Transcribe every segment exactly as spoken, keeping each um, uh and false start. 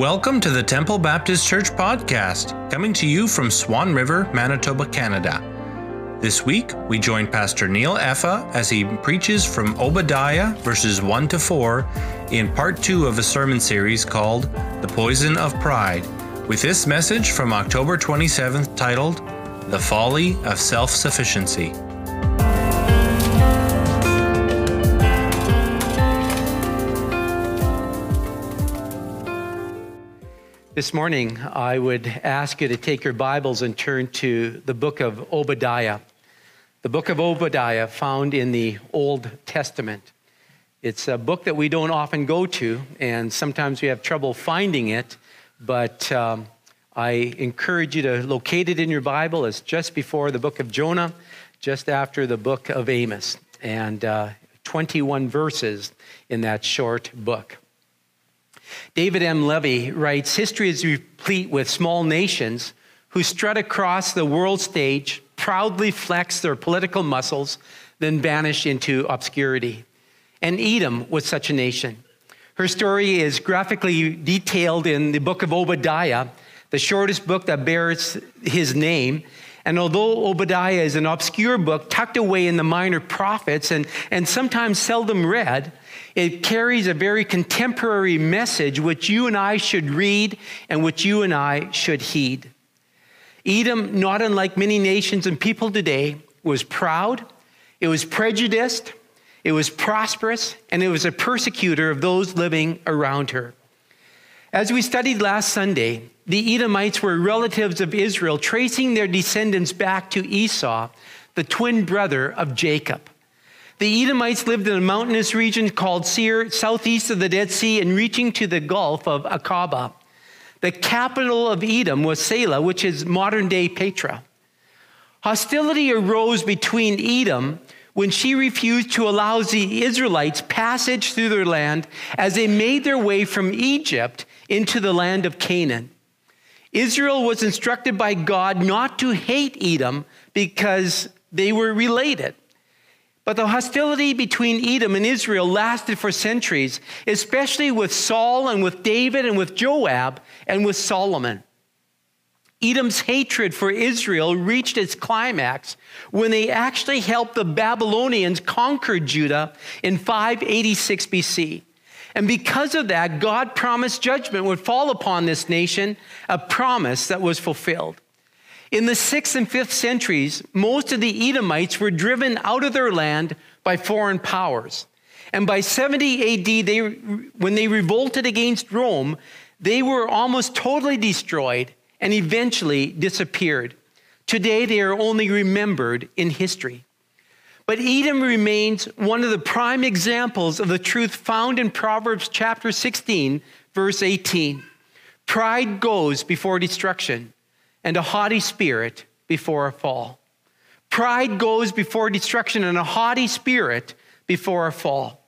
Welcome to the Temple Baptist Church podcast, coming to you from Swan River, Manitoba, Canada. This week, we join Pastor Neil Effa as he preaches from Obadiah, verses one to four, in part two of a sermon series called The Poison of Pride, with this message from October twenty-seventh titled, The Folly of Self-Sufficiency. This morning, I would ask you to take your Bibles and turn to the book of Obadiah. The book of Obadiah, found in the Old Testament. It's a book that we don't often go to, and sometimes we have trouble finding it, but um, I encourage you to locate it in your Bible. It's just before the book of Jonah, just after the book of Amos, and uh, twenty-one verses in that short book. David M. Levy writes, history is replete with small nations who strut across the world stage, proudly flex their political muscles, then vanish into obscurity. And Edom was such a nation. Her story is graphically detailed in the book of Obadiah, the shortest book that bears his name. And although Obadiah is an obscure book tucked away in the minor prophets and, and sometimes seldom read, it carries a very contemporary message which you and I should read and which you and I should heed. Edom, not unlike many nations and people today, was proud, it was prejudiced, it was prosperous, and it was a persecutor of those living around her. As we studied last Sunday, the Edomites were relatives of Israel, tracing their descendants back to Esau, the twin brother of Jacob. The Edomites lived in a mountainous region called Seir, southeast of the Dead Sea and reaching to the Gulf of Aqaba. The capital of Edom was Selah, which is modern-day Petra. Hostility arose between Edom when she refused to allow the Israelites passage through their land as they made their way from Egypt into the land of Canaan. Israel was instructed by God not to hate Edom because they were related. But the hostility between Edom and Israel lasted for centuries, especially with Saul and with David and with Joab and with Solomon. Edom's hatred for Israel reached its climax when they actually helped the Babylonians conquer Judah in five eighty-six B C. And because of that, God promised judgment would fall upon this nation, a promise that was fulfilled. In the sixth and fifth centuries, most of the Edomites were driven out of their land by foreign powers. And by seventy A D, they, when they revolted against Rome, they were almost totally destroyed and eventually disappeared. Today, they are only remembered in history. But Edom remains one of the prime examples of the truth found in Proverbs chapter sixteen, verse eighteen. Pride goes before destruction, and a haughty spirit before a fall. Pride goes before destruction, and a haughty spirit before a fall.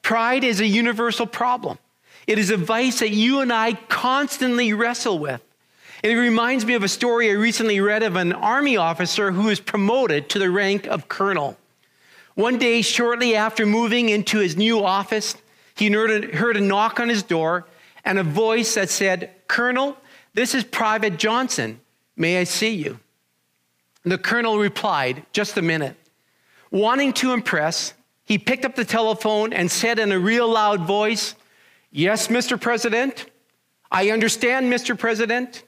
Pride is a universal problem. It is a vice that you and I constantly wrestle with. And it reminds me of a story I recently read of an army officer who was promoted to the rank of colonel. One day, shortly after moving into his new office, he heard a knock on his door and a voice that said, "Colonel, this is Private Johnson. May I see you?" The colonel replied, "Just a minute." Wanting to impress, he picked up the telephone and said in a real loud voice, "Yes, Mister President. I understand, Mister President.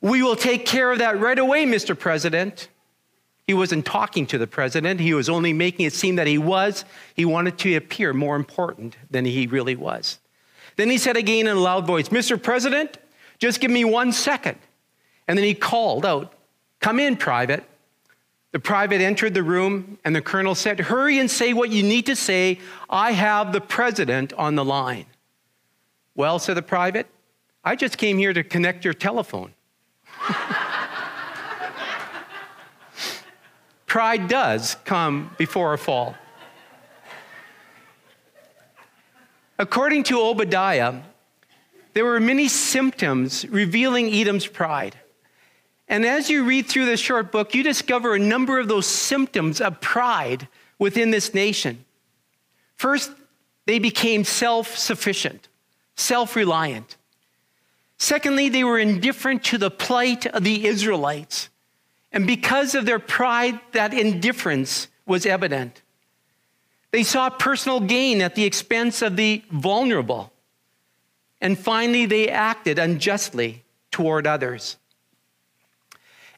We will take care of that right away, Mister President." He wasn't talking to the president. He was only making it seem that he was. He wanted to appear more important than he really was. Then he said again in a loud voice, "Mister President, just give me one second." And then he called out, "Come in, Private." The private entered the room, and the colonel said, "Hurry and say what you need to say. I have the president on the line." "Well," said the private, "I just came here to connect your telephone." Pride does come before a fall. According to Obadiah, there were many symptoms revealing Edom's pride. And as you read through this short book, you discover a number of those symptoms of pride within this nation. First, they became self-sufficient, self-reliant. Secondly, they were indifferent to the plight of the Israelites. And because of their pride, that indifference was evident. They saw personal gain at the expense of the vulnerable. And finally, they acted unjustly toward others.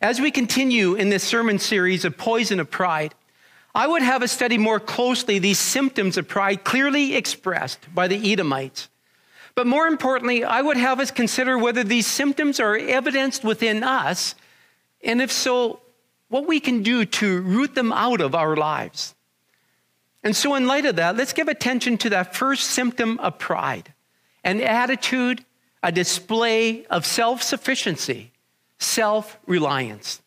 As we continue in this sermon series of Poison of Pride, I would have us study more closely these symptoms of pride clearly expressed by the Edomites. But more importantly, I would have us consider whether these symptoms are evidenced within us, and if so, what we can do to root them out of our lives. And so in light of that, let's give attention to that first symptom of pride, an attitude, a display of self-sufficiency, self-reliance.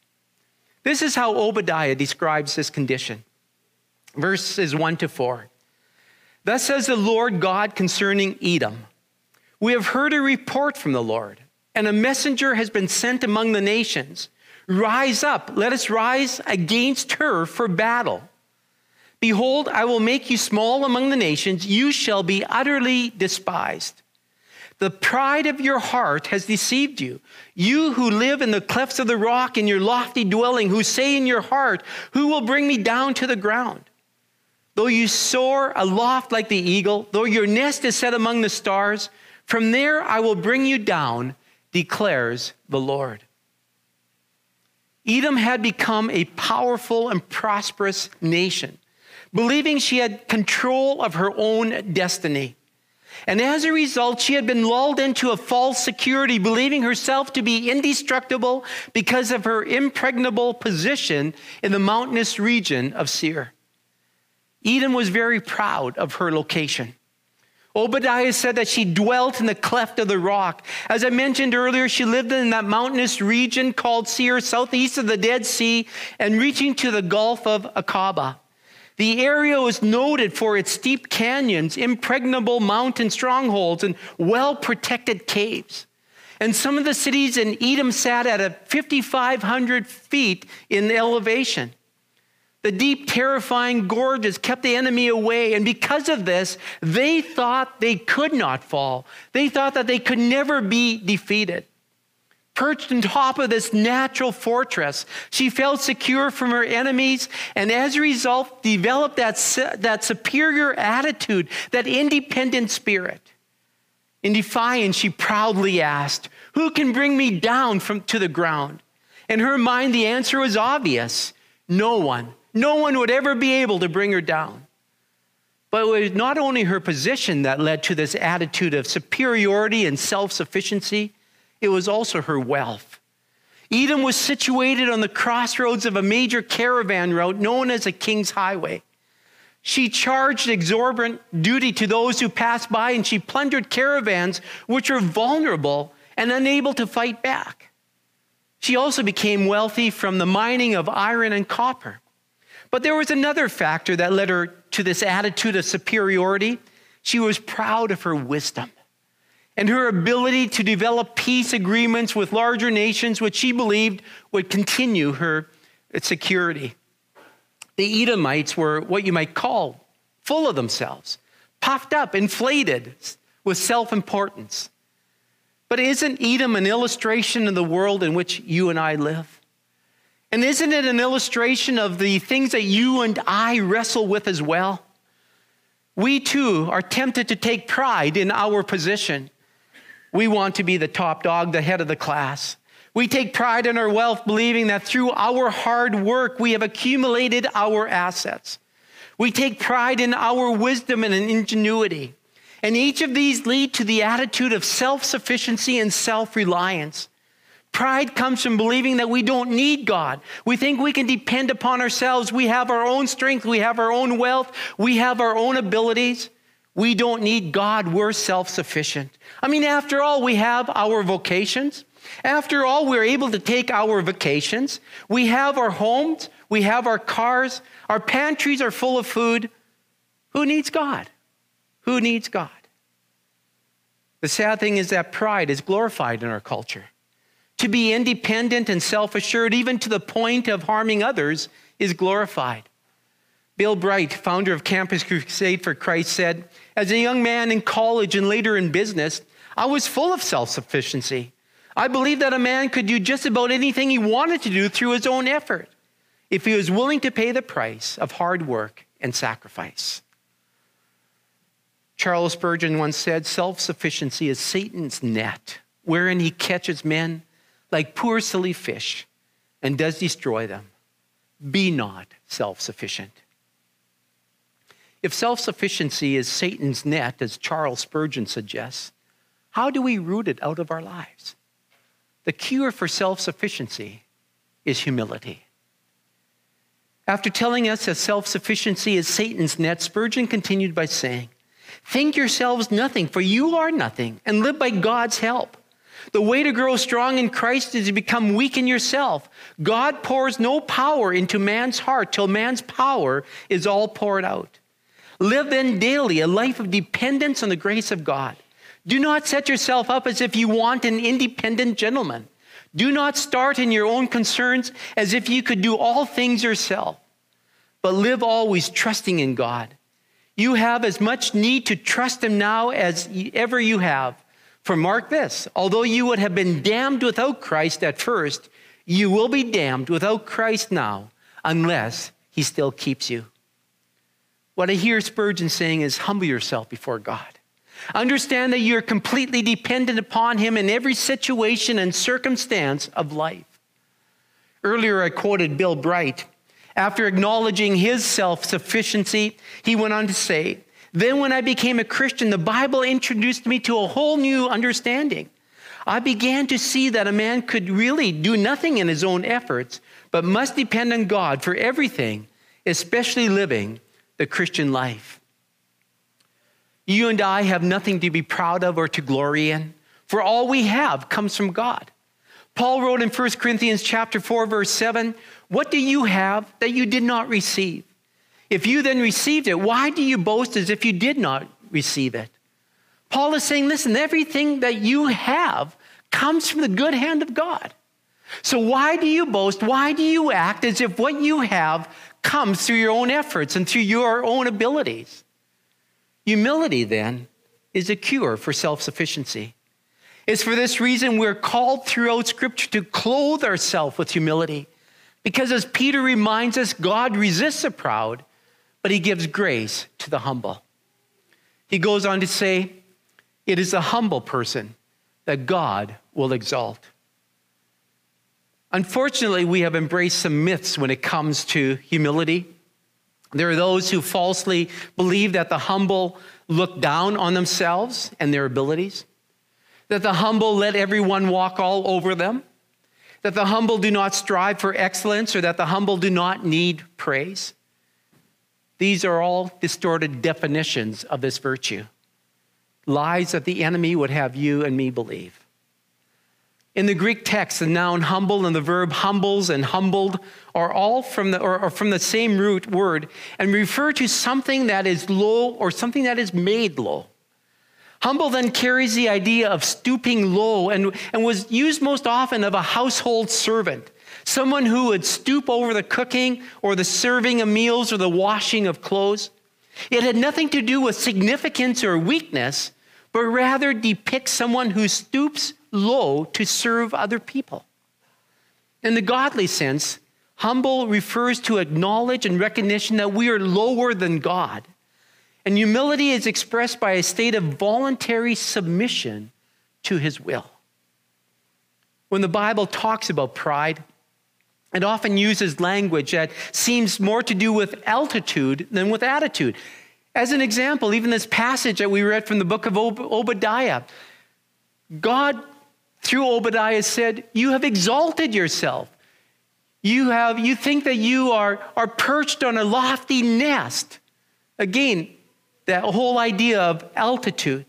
This is how Obadiah describes this condition. Verses one to four. Thus says the Lord God concerning Edom. We have heard a report from the Lord, and a messenger has been sent among the nations. Rise up, let us rise against her for battle. Behold, I will make you small among the nations. You shall be utterly despised. The pride of your heart has deceived you. You who live in the clefts of the rock in your lofty dwelling, who say in your heart, who will bring me down to the ground? Though you soar aloft like the eagle, though your nest is set among the stars, from there I will bring you down, declares the Lord. Edom had become a powerful and prosperous nation, believing she had control of her own destiny. And as a result, she had been lulled into a false security, believing herself to be indestructible because of her impregnable position in the mountainous region of Seir. Edom was very proud of her location. Obadiah said that she dwelt in the cleft of the rock. As I mentioned earlier, she lived in that mountainous region called Seir, southeast of the Dead Sea, and reaching to the Gulf of Aqaba. The area was noted for its steep canyons, impregnable mountain strongholds, and well-protected caves. And some of the cities in Edom sat at fifty-five hundred feet in elevation. The deep, terrifying gorges kept the enemy away, and because of this, they thought they could not fall. They thought that they could never be defeated. Perched on top of this natural fortress, she felt secure from her enemies, and as a result, developed that, that superior attitude, that independent spirit. In defiance, she proudly asked, who can bring me down from to the ground? In her mind, the answer was obvious. No one. No one would ever be able to bring her down. But it was not only her position that led to this attitude of superiority and self-sufficiency, it was also her wealth. Edom was situated on the crossroads of a major caravan route known as the King's Highway. She charged exorbitant duty to those who passed by, and she plundered caravans which were vulnerable and unable to fight back. She also became wealthy from the mining of iron and copper. But there was another factor that led her to this attitude of superiority. She was proud of her wisdom and her ability to develop peace agreements with larger nations, which she believed would continue her security. The Edomites were what you might call full of themselves, puffed up, inflated with self-importance. But isn't Edom an illustration of the world in which you and I live? And isn't it an illustration of the things that you and I wrestle with as well? We too are tempted to take pride in our position. We want to be the top dog, the head of the class. We take pride in our wealth, believing that through our hard work, we have accumulated our assets. We take pride in our wisdom and ingenuity. And each of these lead to the attitude of self-sufficiency and self-reliance. Pride comes from believing that we don't need God. We think we can depend upon ourselves. We have our own strength. We have our own wealth. We have our own abilities. We don't need God. We're self-sufficient. I mean, after all, we have our vocations. After all, we're able to take our vacations. We have our homes. We have our cars. Our pantries are full of food. Who needs God? Who needs God? The sad thing is that pride is glorified in our culture. To be independent and self-assured, even to the point of harming others, is glorified. Bill Bright, founder of Campus Crusade for Christ, said, as a young man in college and later in business, I was full of self-sufficiency. I believed that a man could do just about anything he wanted to do through his own effort if he was willing to pay the price of hard work and sacrifice. Charles Spurgeon once said, self-sufficiency is Satan's net, wherein he catches men like poor silly fish and does destroy them. Be not self-sufficient. If self-sufficiency is Satan's net, as Charles Spurgeon suggests, how do we root it out of our lives? The cure for self-sufficiency is humility. After telling us that self-sufficiency is Satan's net, Spurgeon continued by saying, think yourselves nothing, for you are nothing, and live by God's help. The way to grow strong in Christ is to become weak in yourself. God pours no power into man's heart till man's power is all poured out. Live then daily a life of dependence on the grace of God. Do not set yourself up as if you want an independent gentleman. Do not start in your own concerns as if you could do all things yourself, but live always trusting in God. You have as much need to trust him now as ever you have. For mark this, although you would have been damned without Christ at first, you will be damned without Christ now, unless he still keeps you. What I hear Spurgeon saying is, humble yourself before God. Understand that you're completely dependent upon him in every situation and circumstance of life. Earlier I quoted Bill Bright. After acknowledging his self-sufficiency, he went on to say, then when I became a Christian, the Bible introduced me to a whole new understanding. I began to see that a man could really do nothing in his own efforts, but must depend on God for everything, especially living the Christian life. You and I have nothing to be proud of or to glory in, for all we have comes from God. Paul wrote in First Corinthians chapter four, verse seven, what do you have that you did not receive? If you then received it, why do you boast as if you did not receive it? Paul is saying, listen, everything that you have comes from the good hand of God. So why do you boast? Why do you act as if what you have comes through your own efforts and through your own abilities? Humility, then, is a cure for self-sufficiency. It's for this reason we're called throughout Scripture to clothe ourselves with humility, because as Peter reminds us, God resists the proud, but he gives grace to the humble. He goes on to say, it is the humble person that God will exalt. Unfortunately, we have embraced some myths when it comes to humility. There are those who falsely believe that the humble look down on themselves and their abilities, that the humble let everyone walk all over them, that the humble do not strive for excellence, or that the humble do not need praise. These are all distorted definitions of this virtue, lies that the enemy would have you and me believe. In the Greek text, the noun humble and the verb humbles and humbled are all from the, or, or from the same root word and refer to something that is low or something that is made low. Humble then carries the idea of stooping low and, and was used most often of a household servant, someone who would stoop over the cooking or the serving of meals or the washing of clothes. It had nothing to do with significance or weakness, but rather depicts someone who stoops low to serve other people. In the godly sense, humble refers to acknowledge and recognition that we are lower than God. And humility is expressed by a state of voluntary submission to his will. When the Bible talks about pride, it often uses language that seems more to do with altitude than with attitude. As an example, even this passage that we read from the book of Ob- Obadiah, God, through Obadiah, said, you have exalted yourself. You have, you think that you are, are perched on a lofty nest. Again, that whole idea of altitude.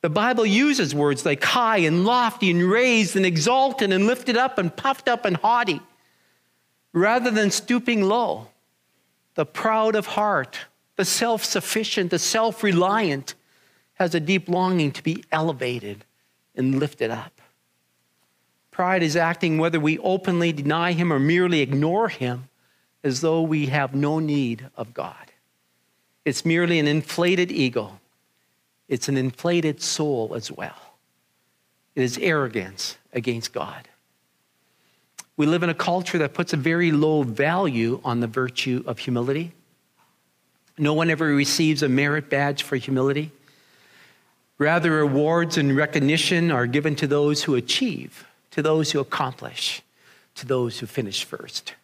The Bible uses words like high and lofty and raised and exalted and lifted up and puffed up and haughty. Rather than stooping low, the proud of heart, the self-sufficient, the self-reliant has a deep longing to be elevated and lifted up. Pride is acting whether we openly deny him or merely ignore him as though we have no need of God. It's merely an inflated ego. It's an inflated soul as well. It is arrogance against God. We live in a culture that puts a very low value on the virtue of humility. No one ever receives a merit badge for humility. Rather, awards and recognition are given to those who achieve, to those who accomplish, to those who finish first.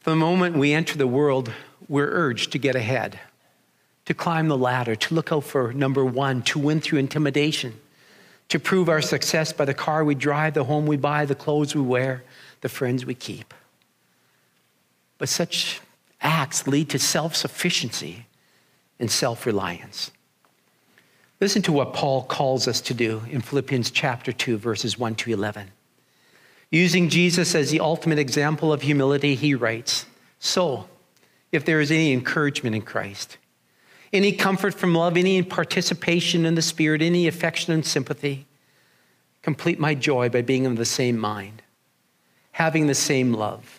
From the moment we enter the world, we're urged to get ahead, to climb the ladder, to look out for number one, to win through intimidation, to prove our success by the car we drive, the home we buy, the clothes we wear, the friends we keep. But such acts lead to self-sufficiency and self-reliance. Listen to what Paul calls us to do in Philippians chapter two, verses one to eleven. Using Jesus as the ultimate example of humility, he writes, "So, if there is any encouragement in Christ, any comfort from love, any participation in the Spirit, any affection and sympathy, complete my joy by being of the same mind, having the same love,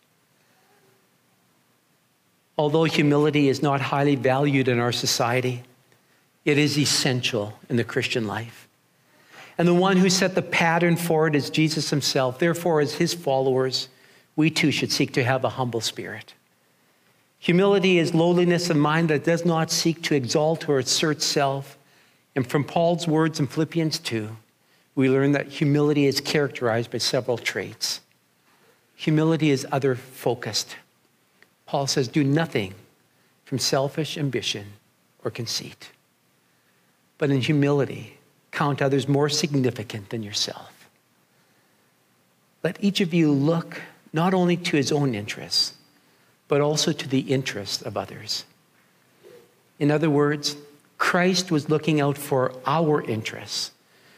Although humility is not highly valued in our society, it is essential in the Christian life. And the one who set the pattern for it is Jesus himself. Therefore, as his followers, we too should seek to have a humble spirit. Humility is lowliness of mind that does not seek to exalt or assert self. And from Paul's words in Philippians two, we learn that humility is characterized by several traits. Humility is other-focused. Paul says, do nothing from selfish ambition or conceit, but in humility, count others more significant than yourself. Let each of you look not only to his own interests, but also to the interests of others. In other words, Christ was looking out for our interests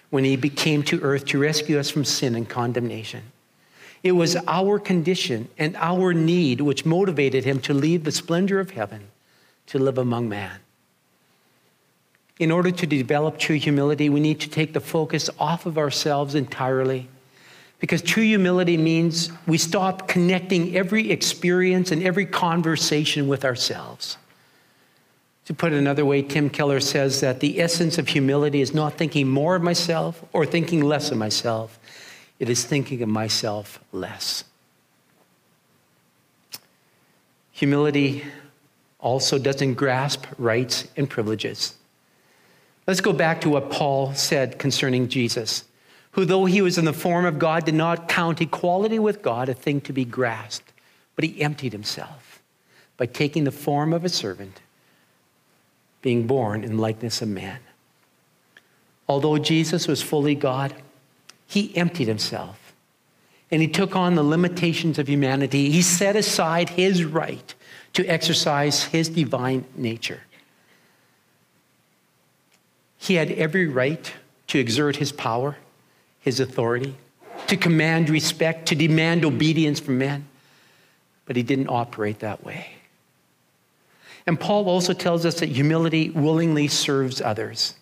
when he came to earth to rescue us from sin and condemnation. It was our condition and our need which motivated him to leave the splendor of heaven to live among man. In order to develop true humility, we need to take the focus off of ourselves entirely, because true humility means we stop connecting every experience and every conversation with ourselves. To put it another way, Tim Keller says that the essence of humility is not thinking more of myself or thinking less of myself. It is thinking of myself less. Humility also doesn't grasp rights and privileges. Let's go back to what Paul said concerning Jesus, who though he was in the form of God, did not count equality with God a thing to be grasped, but he emptied himself by taking the form of a servant, being born in likeness of man. Although Jesus was fully God, he emptied himself and he took on the limitations of humanity. He set aside his right to exercise his divine nature. He had every right to exert his power, his authority, to command respect, to demand obedience from men. But he didn't operate that way. And Paul also tells us that humility willingly serves others.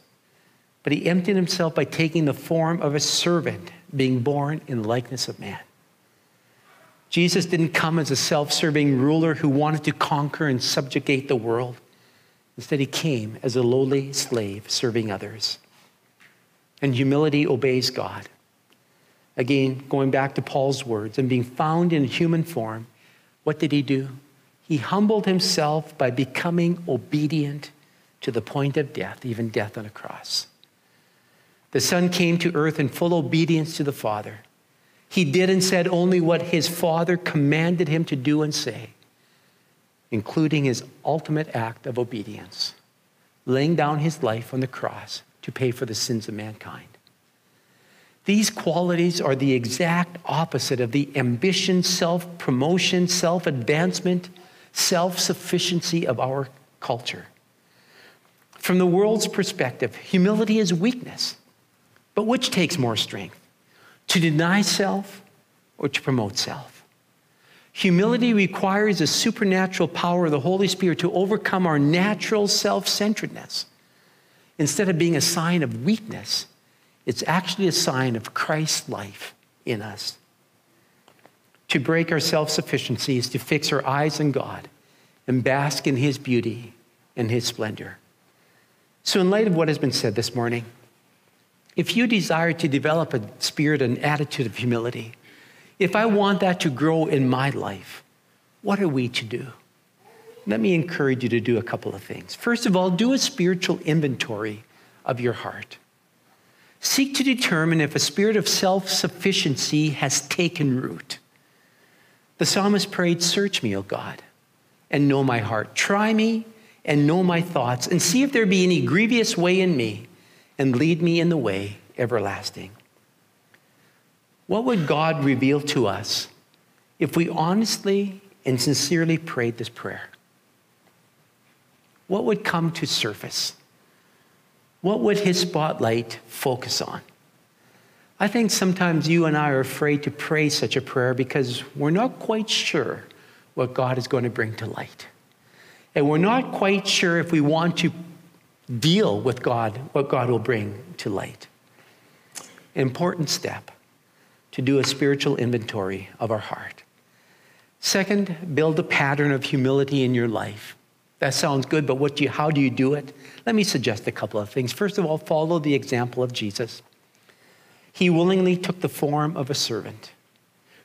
But he emptied himself by taking the form of a servant, being born in the likeness of man. Jesus didn't come as a self-serving ruler who wanted to conquer and subjugate the world. Instead, he came as a lowly slave serving others. And humility obeys God. Again, going back to Paul's words, and being found in human form, what did he do? He humbled himself by becoming obedient to the point of death, even death on a cross. The Son came to earth in full obedience to the Father. He did and said only what his Father commanded him to do and say, including his ultimate act of obedience, laying down his life on the cross to pay for the sins of mankind. These qualities are the exact opposite of the ambition, self-promotion, self-advancement, self-sufficiency of our culture. From the world's perspective, humility is weakness, but which takes more strength? To deny self or to promote self? Humility requires the supernatural power of the Holy Spirit to overcome our natural self-centeredness. Instead of being a sign of weakness, it's actually a sign of Christ's life in us. To break our self-sufficiency is to fix our eyes on God and bask in his beauty and his splendor. So in light of what has been said this morning, if you desire to develop a spirit and attitude of humility, if I want that to grow in my life, what are we to do? Let me encourage you to do a couple of things. First of all, do a spiritual inventory of your heart. Seek to determine if a spirit of self-sufficiency has taken root. The psalmist prayed, "Search me, O God, and know my heart. Try me and know my thoughts, and see if there be any grievous way in me, and lead me in the way everlasting." What would God reveal to us if we honestly and sincerely prayed this prayer? What would come to surface? What would his spotlight focus on? I think sometimes you and I are afraid to pray such a prayer because we're not quite sure what God is going to bring to light. And we're not quite sure if we want to deal with God, what God will bring to light. An important step to do a spiritual inventory of our heart. Second, build a pattern of humility in your life. That sounds good, but what do you, how do you do it? Let me suggest a couple of things. First of all, follow the example of Jesus. He willingly took the form of a servant.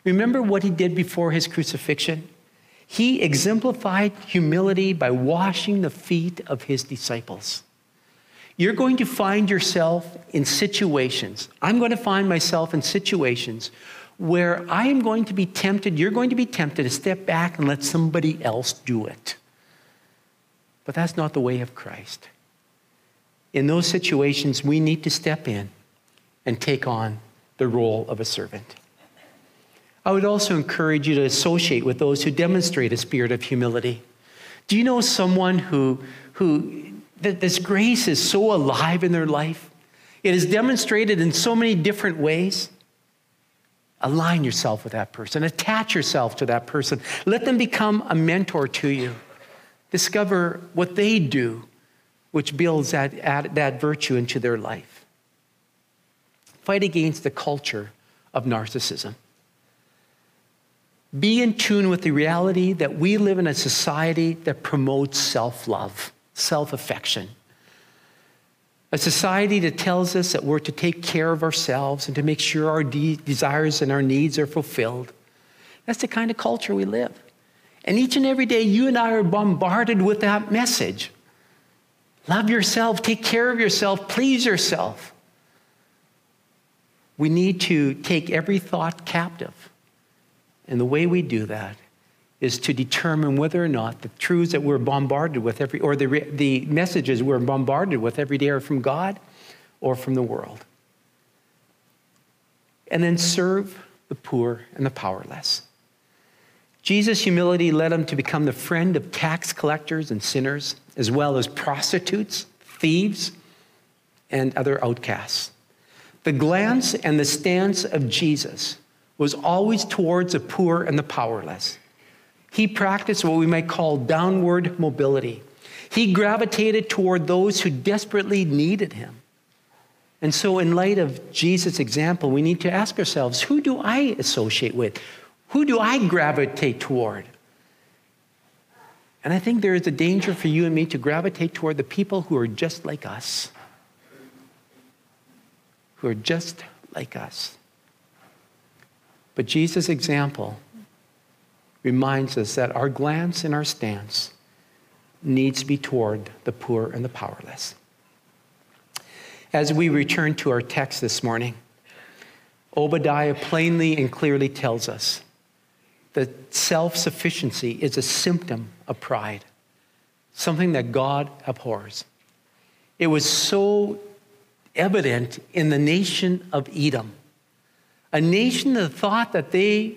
Remember what he did before his crucifixion? He exemplified humility by washing the feet of his disciples. You're going to find yourself in situations. I'm going to find myself in situations where I am going to be tempted, you're going to be tempted to step back and let somebody else do it. But that's not the way of Christ. In those situations, we need to step in and take on the role of a servant. I would also encourage you to associate with those who demonstrate a spirit of humility. Do you know someone who, who that this grace is so alive in their life? It is demonstrated in so many different ways. Align yourself with that person. Attach yourself to that person. Let them become a mentor to you. Discover what they do, which builds that, that virtue into their life. Fight against the culture of narcissism. Be in tune with the reality that we live in a society that promotes self-love, self-affection. A society that tells us that we're to take care of ourselves and to make sure our de- desires and our needs are fulfilled. That's the kind of culture we live. And each and every day, you and I are bombarded with that message. Love yourself, take care of yourself, please yourself. We need to take every thought captive. And the way we do that is to determine whether or not the truths that we're bombarded with every, or the, the messages we're bombarded with every day are from God or from the world. And then serve the poor and the powerless. Jesus' humility led him to become the friend of tax collectors and sinners, as well as prostitutes, thieves, and other outcasts. The glance and the stance of Jesus was always towards the poor and the powerless. He practiced what we might call downward mobility. He gravitated toward those who desperately needed him. And so in light of Jesus' example, we need to ask ourselves, who do I associate with? Who do I gravitate toward? And I think there is a danger for you and me to gravitate toward the people who are just like us. Who are just like us. But Jesus' example reminds us that our glance and our stance needs to be toward the poor and the powerless. As we return to our text this morning, Obadiah plainly and clearly tells us that self-sufficiency is a symptom of pride, something that God abhors. It was so evident in the nation of Edom, a nation that thought that they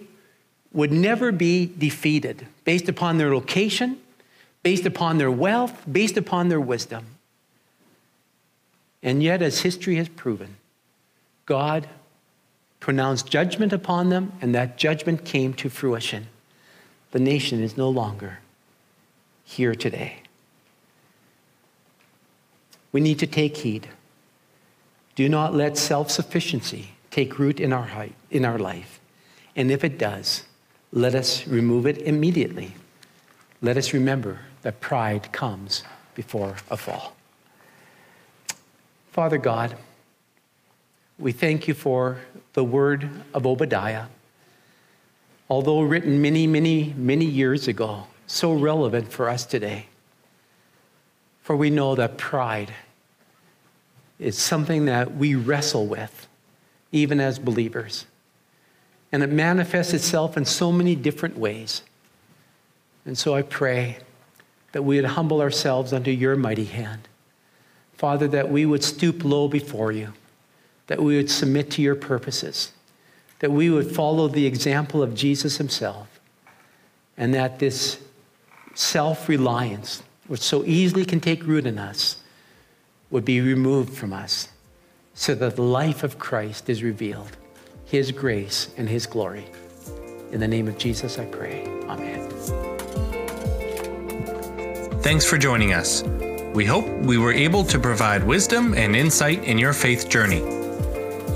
would never be defeated based upon their location, based upon their wealth, based upon their wisdom. And yet, as history has proven, God pronounced judgment upon them, and that judgment came to fruition. The nation is no longer here today. We need to take heed. Do not let self-sufficiency take root in our height, in our life. And if it does, let us remove it immediately. Let us remember that pride comes before a fall. Father God, we thank you for the word of Obadiah. Although written many, many, many years ago, so relevant for us today. For we know that pride is something that we wrestle with, even as believers. And it manifests itself in so many different ways. And so I pray that we would humble ourselves under your mighty hand. Father, that we would stoop low before you, that we would submit to your purposes, that we would follow the example of Jesus himself, and that this self-reliance, which so easily can take root in us, would be removed from us, so that the life of Christ is revealed, his grace and his glory. In the name of Jesus, I pray. Amen. Thanks for joining us. We hope we were able to provide wisdom and insight in your faith journey.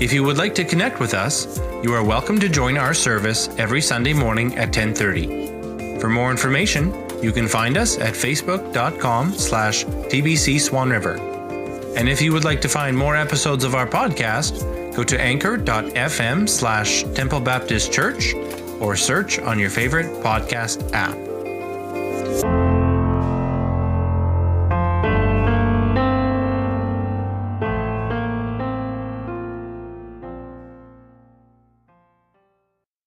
If you would like to connect with us, you are welcome to join our service every Sunday morning at ten thirty. For more information, you can find us at facebook dot com slash T B C Swan River. And if you would like to find more episodes of our podcast, go to anchor dot f m slash Temple Baptist Church or search on your favorite podcast app.